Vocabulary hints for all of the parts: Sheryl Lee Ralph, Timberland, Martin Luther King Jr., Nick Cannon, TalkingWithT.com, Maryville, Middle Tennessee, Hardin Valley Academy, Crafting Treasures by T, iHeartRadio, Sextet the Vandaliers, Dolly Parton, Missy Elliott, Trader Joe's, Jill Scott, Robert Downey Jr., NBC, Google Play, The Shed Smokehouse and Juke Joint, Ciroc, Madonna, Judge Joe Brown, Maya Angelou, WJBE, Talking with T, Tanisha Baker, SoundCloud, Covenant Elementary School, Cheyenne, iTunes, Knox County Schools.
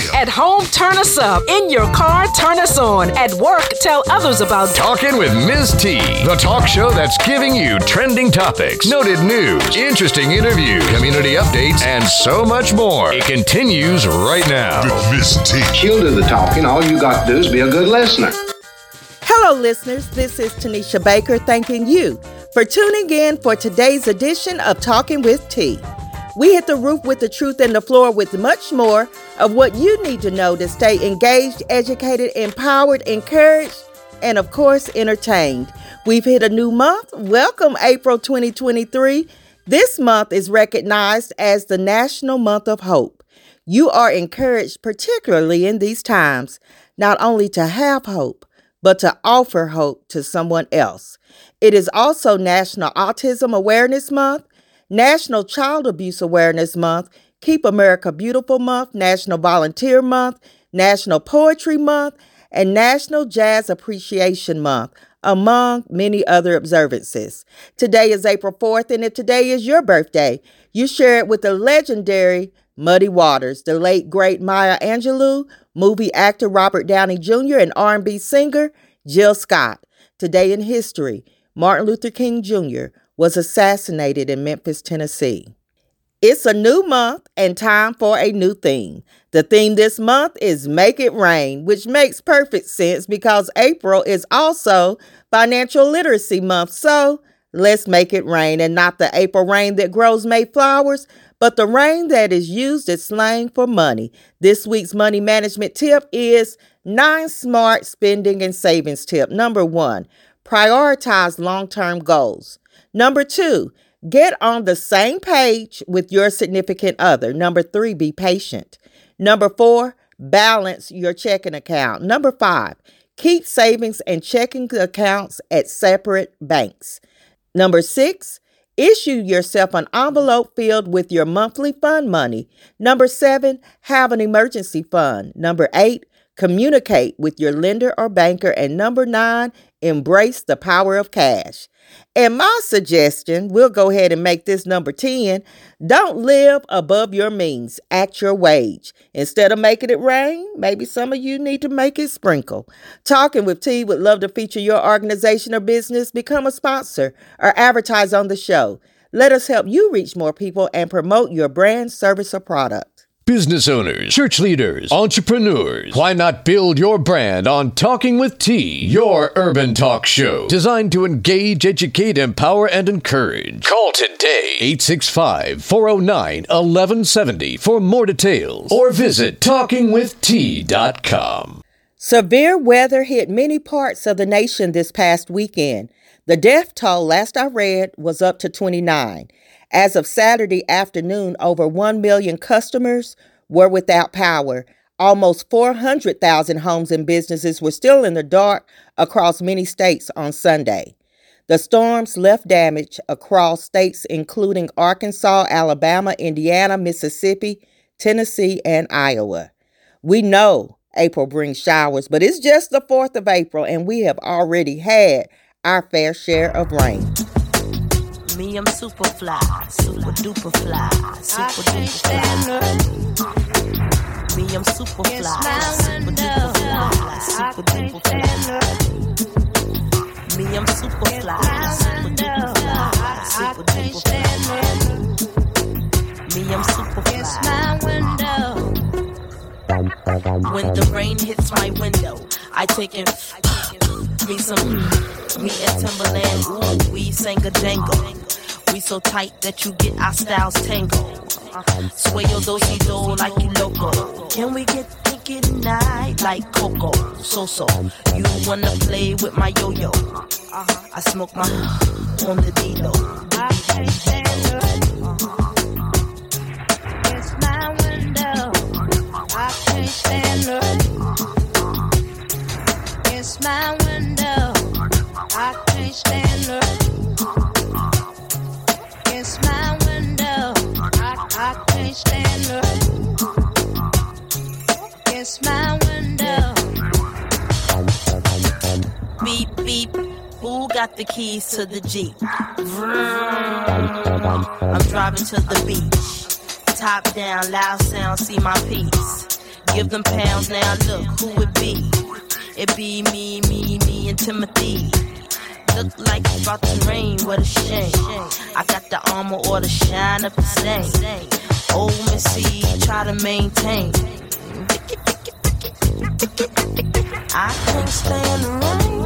Jill. At home, turn us up. In your car, turn us on. At work, tell others about Talking with Ms. T, the talk show that's giving you trending topics, noted news, interesting interviews, community updates, and so much more. It continues right now. Ms. T. She'll do the talking. All you got to do is be a good listener. Hello, listeners. This is Tanisha Baker thanking you for tuning in for today's edition of Talking with T. We hit the roof with the truth and the floor with much more of what you need to know to stay engaged, educated, empowered, encouraged, and of course, entertained. We've hit a new month. Welcome, April 2023. This month is recognized as the National Month of Hope. You are encouraged, particularly in these times, not only to have hope, but to offer hope to someone else. It is also National Autism Awareness Month, National Child Abuse Awareness Month, Keep America Beautiful Month, National Volunteer Month, National Poetry Month, and National Jazz Appreciation Month, among many other observances. Today is April 4th, and if today is your birthday, you share it with the legendary Muddy Waters, the late, great Maya Angelou, movie actor Robert Downey Jr., and R&B singer Jill Scott. Today in history, Martin Luther King Jr., was assassinated in Memphis, Tennessee. It's a new month and time for a new theme. The theme this month is Make It Rain, which makes perfect sense because April is also Financial Literacy Month. So let's make it rain, and not the April rain that grows Mayflowers, but the rain that is used as slang for money. This week's money management tip is 9 smart spending and savings tip. Number 1, prioritize long-term goals. Number 2, get on the same page with your significant other. Number 3, be patient. Number 4, balance your checking account. Number 5, keep savings and checking accounts at separate banks. Number 6, issue yourself an envelope filled with your monthly fund money. Number 7, have an emergency fund. Number 8, communicate with your lender or banker. And number 9, embrace the power of cash. And my suggestion, we'll go ahead and make this number 10, don't live above your means, act your wage. Instead of making it rain, maybe some of you need to make it sprinkle. Talking with T would love to feature your organization or business. Become a sponsor or advertise on the show. Let us help you reach more people and promote your brand, service, or product. Business owners, church leaders, entrepreneurs, why not build your brand on Talking with T, your urban talk show designed to engage, educate, empower, and encourage. Call today, 865-409-1170 for more details, or visit TalkingWithT.com. Severe weather hit many parts of the nation this past weekend. The death toll, last I read, was up to 29. As of Saturday afternoon, over 1 million customers were without power. Almost 400,000 homes and businesses were still in the dark across many states on Sunday. The storms left damage across states including Arkansas, Alabama, Indiana, Mississippi, Tennessee, and Iowa. We know April brings showers, but it's just the 4th of April, and we have already had our fair share of rain. Me, I'm super fly, super duper fly, super duper fly. Me, I'm super fly, super duper fly, super duper fly. Me, I'm super fly, super duper fly, super duper fly. Me, I'm super fly. When the rain hits my window, I take it. Me some, me at Timberland, ooh, we sang a jangle. We so tight that you get our styles tangled. Sway your dozy do like you loco. Can we get kinky tonight like Coco? So, you wanna play with my yo-yo? I smoke my on the D-Lo. I can't stand her. It's my window. I can't stand her. It's my window. I can't stand her. It's my window. I can't stand her. It's my window. Beep, beep. Who got the keys to the Jeep? Vroom. I'm driving to the beach. Top down, loud sound, see my peace. Give them pounds, now look who it be. It be me, and Timothy. Look like it's about to rain, what a shame. I got the armor or the shine up the same. Old Missy, try to maintain. I can't stand the rain.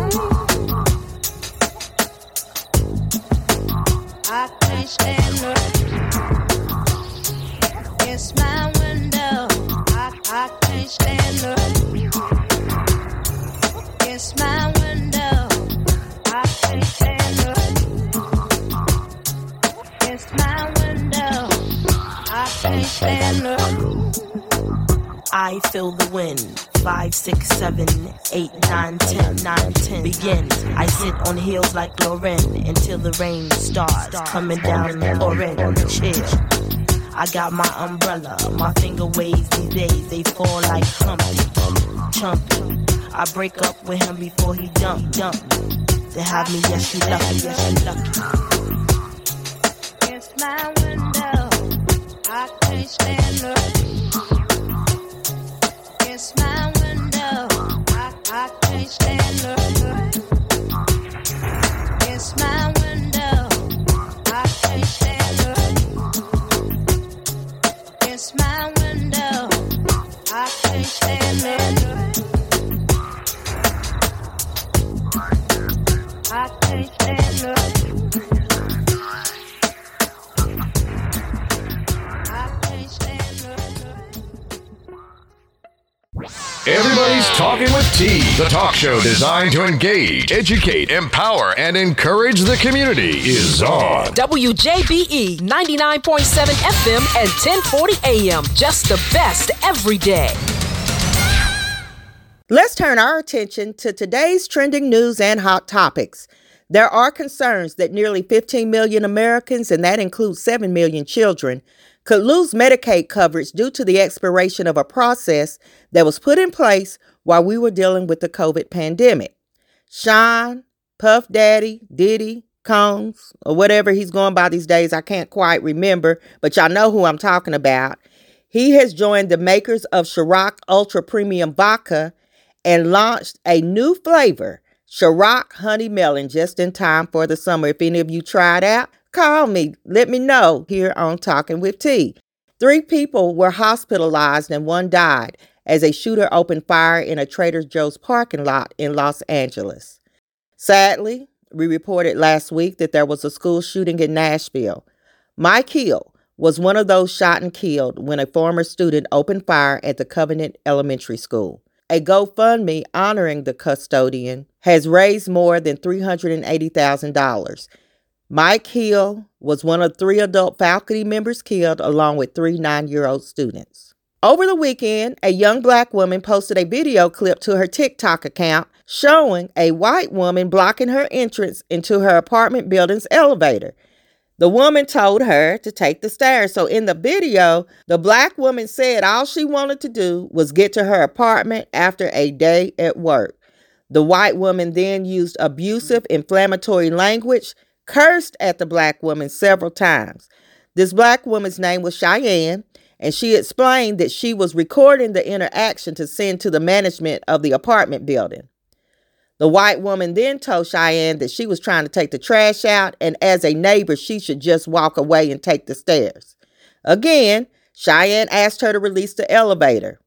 I can't stand the rain. It's my window. I can't stand the rain. It's my window. I can't stand the rain. It's my window. I can't stand the rain. I feel the wind. 5, 6, 7, 8, 9, 10, 9, 10. Begin. I sit on heels like Lauren until the rain starts coming down orange. Chill. I got my umbrella. My finger waves these days. They fall like Humpty Chumpty. I break up with him before he dump. They have me, yes, you lucky, yes, you lucky. It's my window. I can't stand the rain. It's my I can't stand the rain. It's my window. I can't stand the rain. It's my window. I can't stand the rain. I can't stand the rain. Everybody's Talking with T, the talk show designed to engage, educate, empower, and encourage the community is on. WJBE 99.7 FM and 1040 AM. Just the best every day. Let's turn our attention to today's trending news and hot topics. There are concerns that nearly 15 million Americans, and that includes 7 million children, could lose Medicaid coverage due to the expiration of a process that was put in place while we were dealing with the COVID pandemic. Sean, Puff Daddy, Diddy, Combs, or whatever he's going by these days, I can't quite remember, but y'all know who I'm talking about. He has joined the makers of Ciroc Ultra Premium Vodka and launched a new flavor, Ciroc Honey Melon, just in time for the summer. If any of you try it out, call me. Let me know here on Talking with T. 3 people were hospitalized and 1 died as a shooter opened fire in a Trader Joe's parking lot in Los Angeles. Sadly, we reported last week that there was a school shooting in Nashville. Mykeel was one of those shot and killed when a former student opened fire at the Covenant Elementary School. A GoFundMe honoring the custodian has raised more than $380,000. Mykeel was one of 3 adult faculty members killed along with 3 9-year-old students. Over the weekend, a young black woman posted a video clip to her TikTok account showing a white woman blocking her entrance into her apartment building's elevator. The woman told her to take the stairs. So in the video, the black woman said all she wanted to do was get to her apartment after a day at work. The white woman then used abusive, inflammatory language, cursed at the black woman several times. This black woman's name was Cheyenne, and she explained that she was recording the interaction to send to the management of the apartment building. The white woman then told Cheyenne that she was trying to take the trash out, and as a neighbor, she should just walk away and take the stairs. Again, Cheyenne asked her to release the elevator.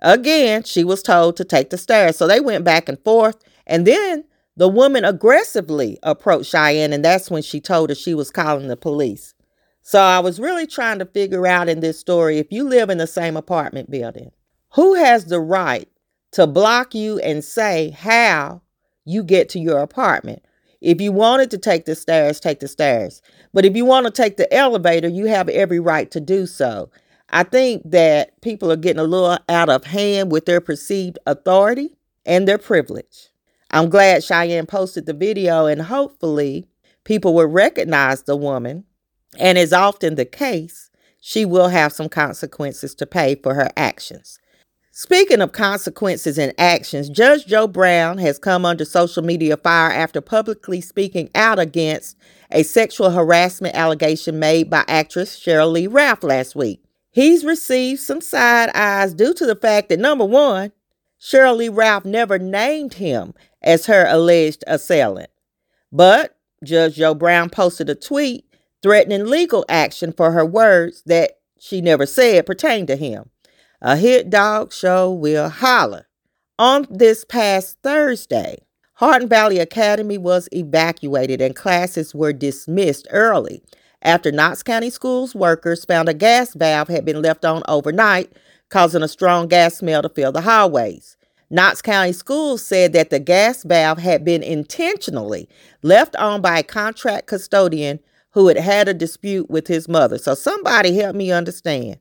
Again, she was told to take the stairs. So they went back and forth, and then the woman aggressively approached Cheyenne, and that's when she told her she was calling the police. So I was really trying to figure out in this story, if you live in the same apartment building, who has the right to block you and say how you get to your apartment? If you wanted to take the stairs, take the stairs. But if you want to take the elevator, you have every right to do so. I think that people are getting a little out of hand with their perceived authority and their privilege. I'm glad Cheyenne posted the video, and hopefully people will recognize the woman. And as often the case, she will have some consequences to pay for her actions. Speaking of consequences and actions, Judge Joe Brown has come under social media fire after publicly speaking out against a sexual harassment allegation made by actress Sheryl Lee Ralph last week. He's received some side eyes due to the fact that, number one, Sheryl Lee Ralph never named him as her alleged assailant. But Judge Joe Brown posted a tweet threatening legal action for her words that she never said pertained to him. A hit dog show will holler. On this past Thursday, Hardin Valley Academy was evacuated and classes were dismissed early after Knox County Schools workers found a gas valve had been left on overnight, causing a strong gas smell to fill the hallways. Knox County Schools said that the gas valve had been intentionally left on by a contract custodian who had had a dispute with his mother. So somebody help me understand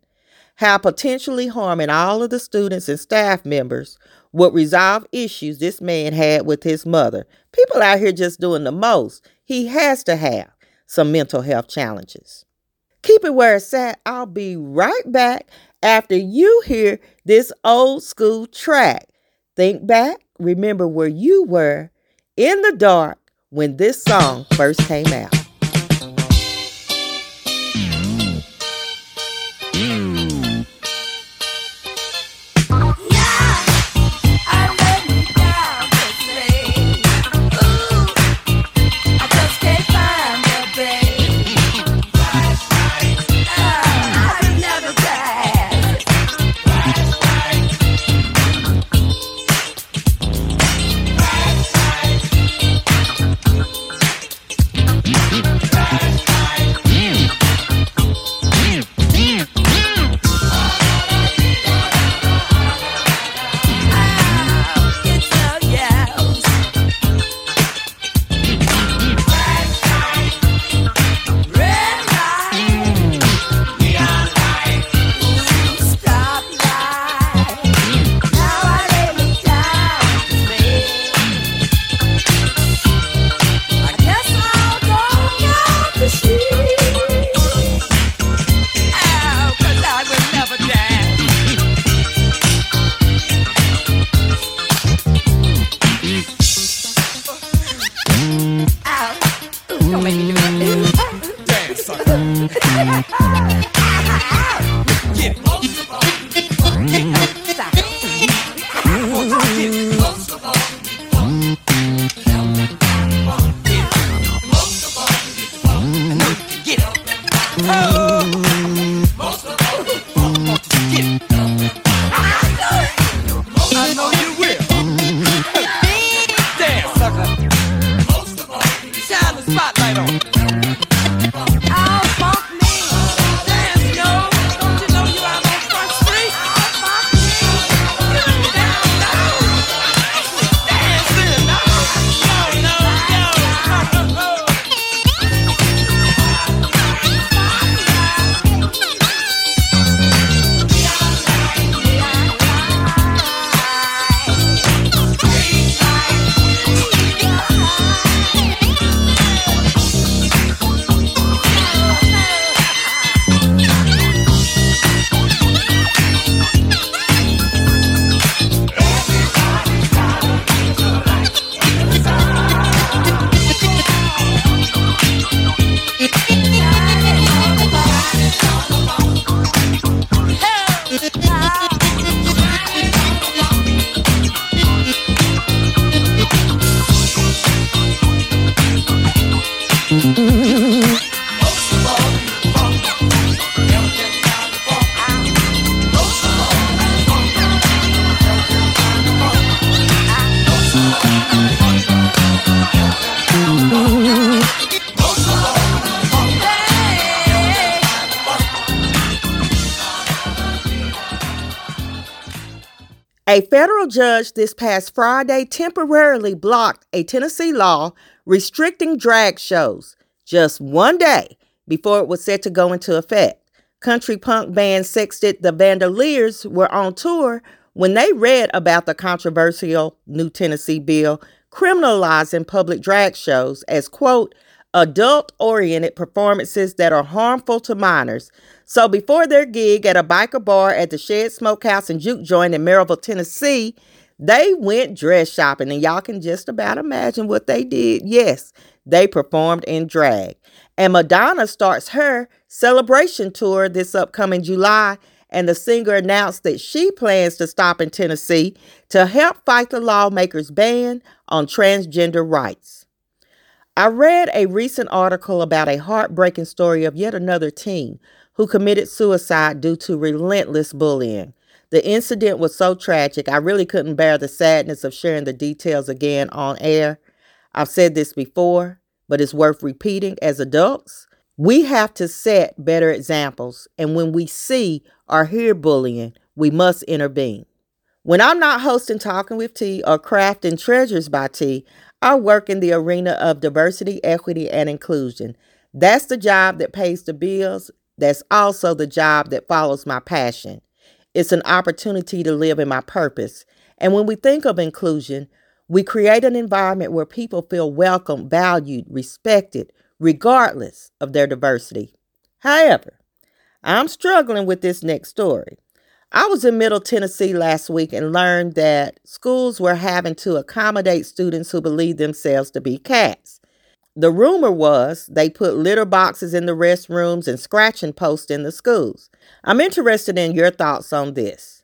how potentially harming all of the students and staff members would resolve issues this man had with his mother. People out here just doing the most. He has to have some mental health challenges. Keep it where it's at. I'll be right back after you hear this old school track. Think back, remember where you were in the dark when this song first came out. A federal judge this past Friday temporarily blocked a Tennessee law restricting drag shows just one day before it was set to go into effect. Country punk band Sextet the Vandaliers were on tour when they read about the controversial new Tennessee bill criminalizing public drag shows as, quote, adult-oriented performances that are harmful to minors. So before their gig at a biker bar at the Shed Smokehouse and Juke Joint in Maryville, Tennessee, they went dress shopping, and y'all can just about imagine what they did. Yes, they performed in drag. And Madonna starts her celebration tour this upcoming July, and the singer announced that she plans to stop in Tennessee to help fight the lawmakers' ban on transgender rights. I read a recent article about a heartbreaking story of yet another teen who committed suicide due to relentless bullying. The incident was so tragic, I really couldn't bear the sadness of sharing the details again on air. I've said this before, but it's worth repeating. As adults, we have to set better examples, and when we see or hear bullying, we must intervene. When I'm not hosting Talking with T or Crafting Treasures by T, I work in the arena of diversity, equity, and inclusion. That's the job that pays the bills. That's also the job that follows my passion. It's an opportunity to live in my purpose. And when we think of inclusion, we create an environment where people feel welcome, valued, respected, regardless of their diversity. However, I'm struggling with this next story. I was in Middle Tennessee last week and learned that schools were having to accommodate students who believe themselves to be cats. The rumor was they put litter boxes in the restrooms and scratching posts in the schools. I'm interested in your thoughts on this.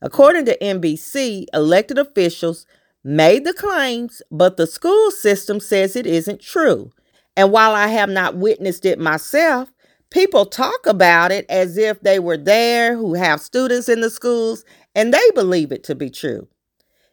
According to NBC, elected officials made the claims, but the school system says it isn't true. And while I have not witnessed it myself, people talk about it as if they were there who have students in the schools and they believe it to be true.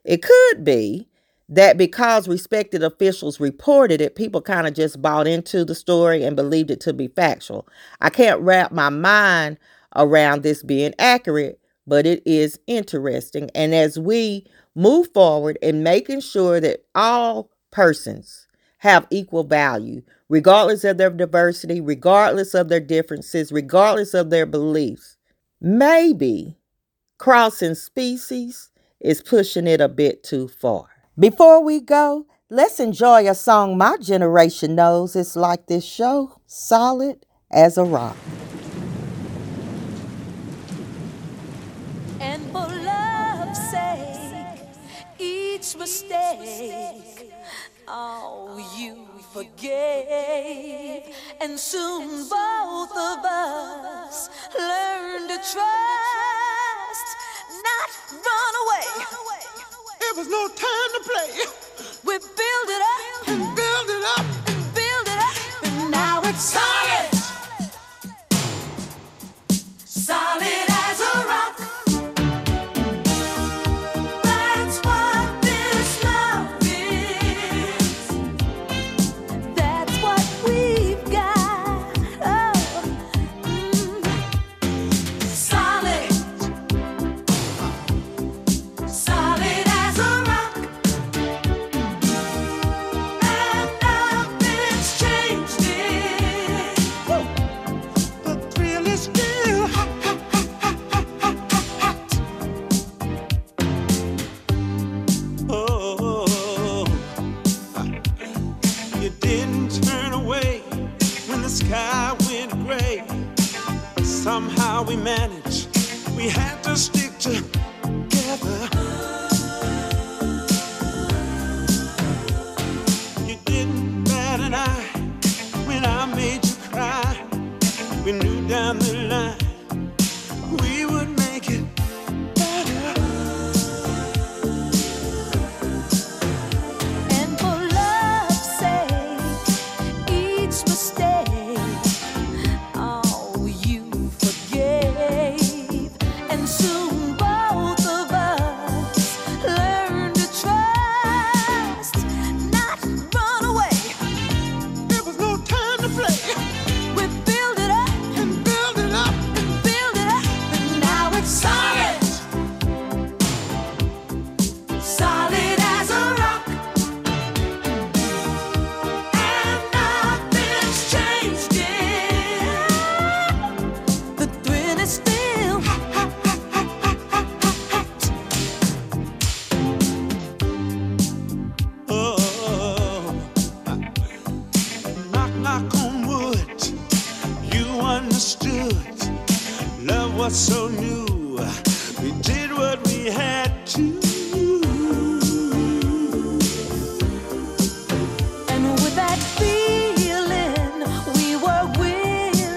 It could be that because respected officials reported it, people kind of just bought into the story and believed it to be factual. I can't wrap my mind around this being accurate, but it is interesting. And as we move forward in making sure that all persons have equal value, regardless of their diversity, regardless of their differences, regardless of their beliefs, maybe crossing species is pushing it a bit too far. Before we go, let's enjoy a song my generation knows. It's like this show, solid as a rock. And for love's sake, each mistake, oh, you forgave. And soon both of us learned to trust, not run away. There was no time to play. We build it up and build it up and build it up, and now it's solid. Solid as a rock. That's what this love is. That's what we've got. Oh. Solid. Solid. Somehow we managed, we had to stick together. You didn't bat an eye when I made you cry. We knew down the line we would make it better. And for love's sake, each mistake, so new, we did what we had to. And with that feeling, we were willing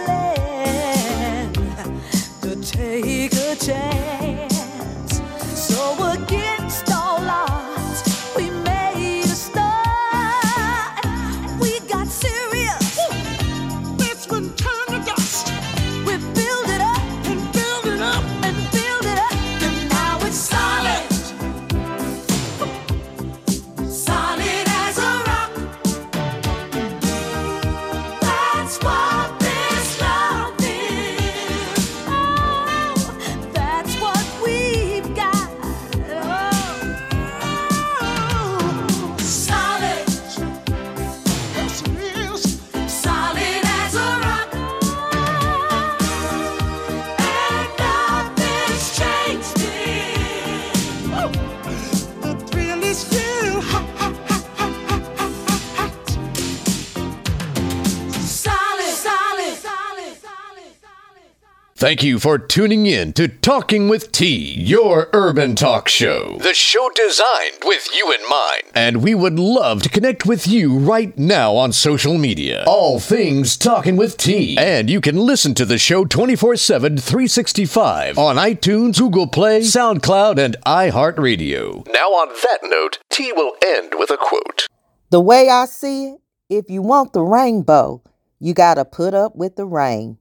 Thank you for tuning in to Talking with T, your urban talk show. The show designed with you in mind. And we would love to connect with you right now on social media. All things Talking with T. And you can listen to the show 24/7, 365 on iTunes, Google Play, SoundCloud, and iHeartRadio. Now on that note, T will end with a quote. The way I see it, if you want the rainbow, you gotta put up with the rain.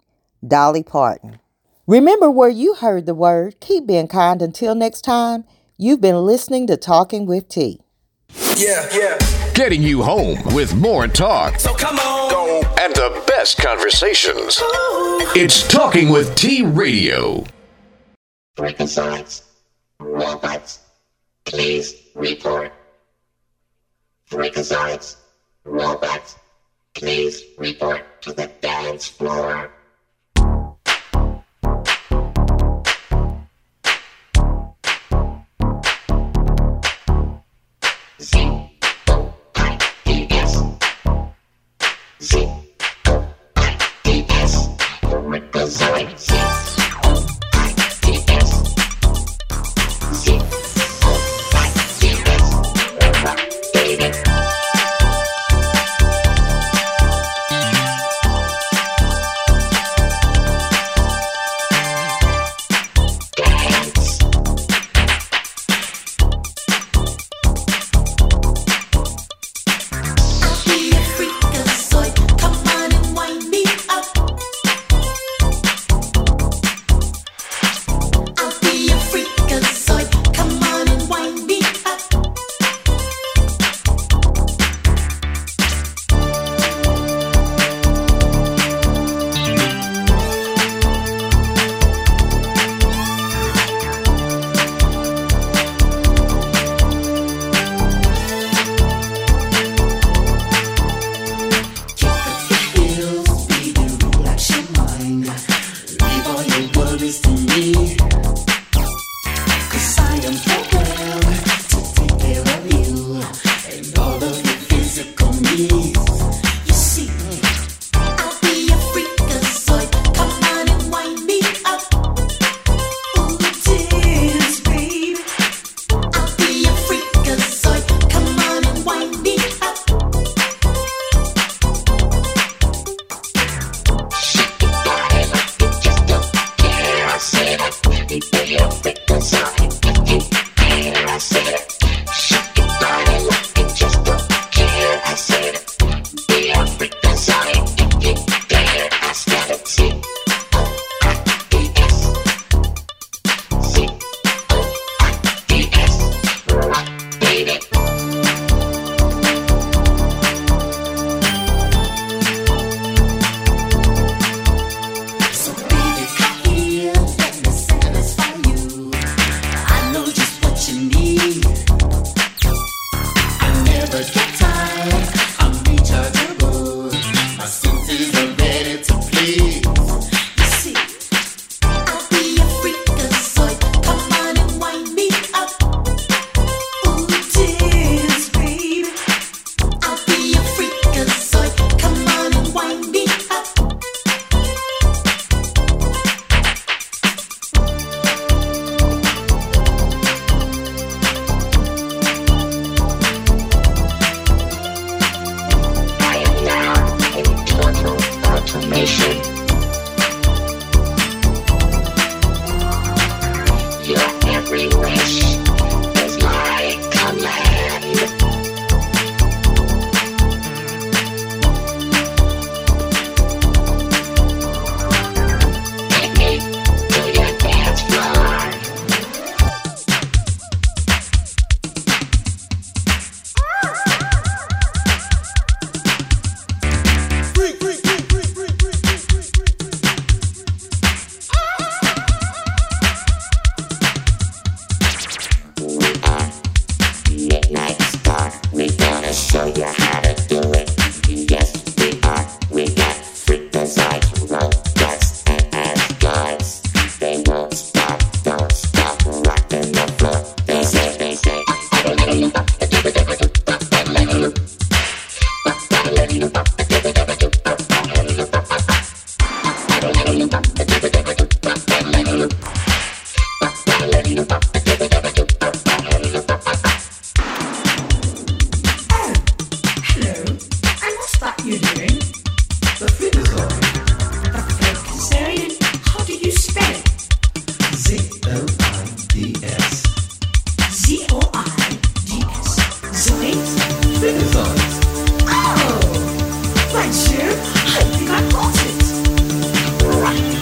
Dolly Parton. Remember where you heard the word. Keep being kind until next time. You've been listening to Talking with T. Yeah. Getting you home with more talk. So come on. Go. And the best conversations. Ooh. It's Talking with T Radio. Freakazoids, robots, please report. Freakazoids, robots, please report to the dance floor. Freakazoid, D-O-I-D-S Zoinks. Sing the song. Oh! Right, Jim. I think I caught it. Right.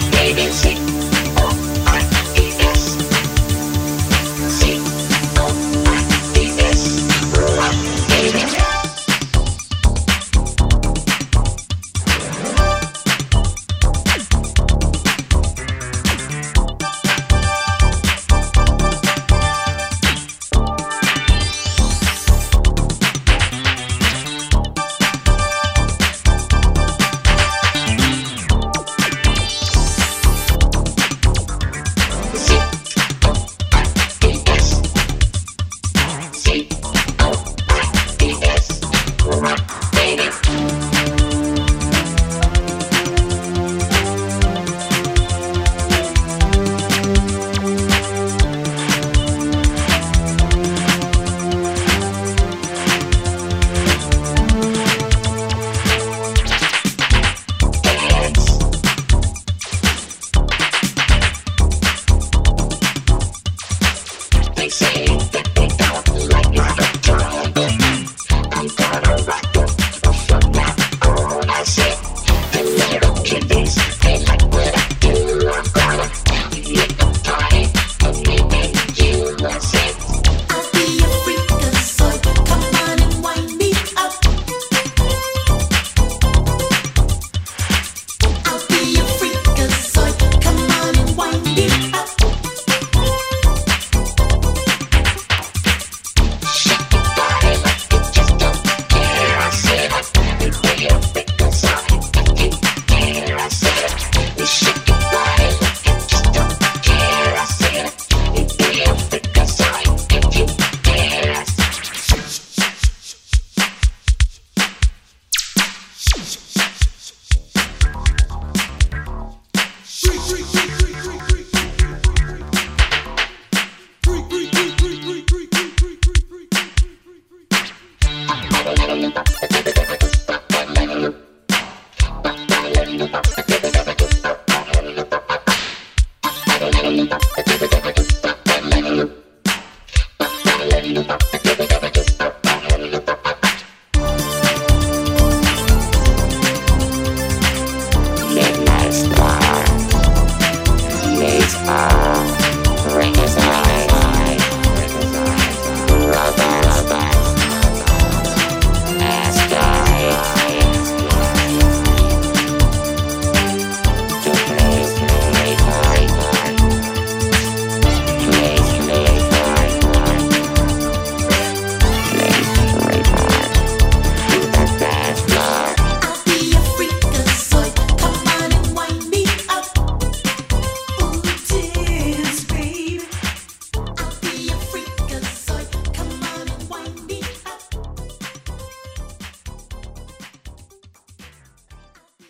Baby,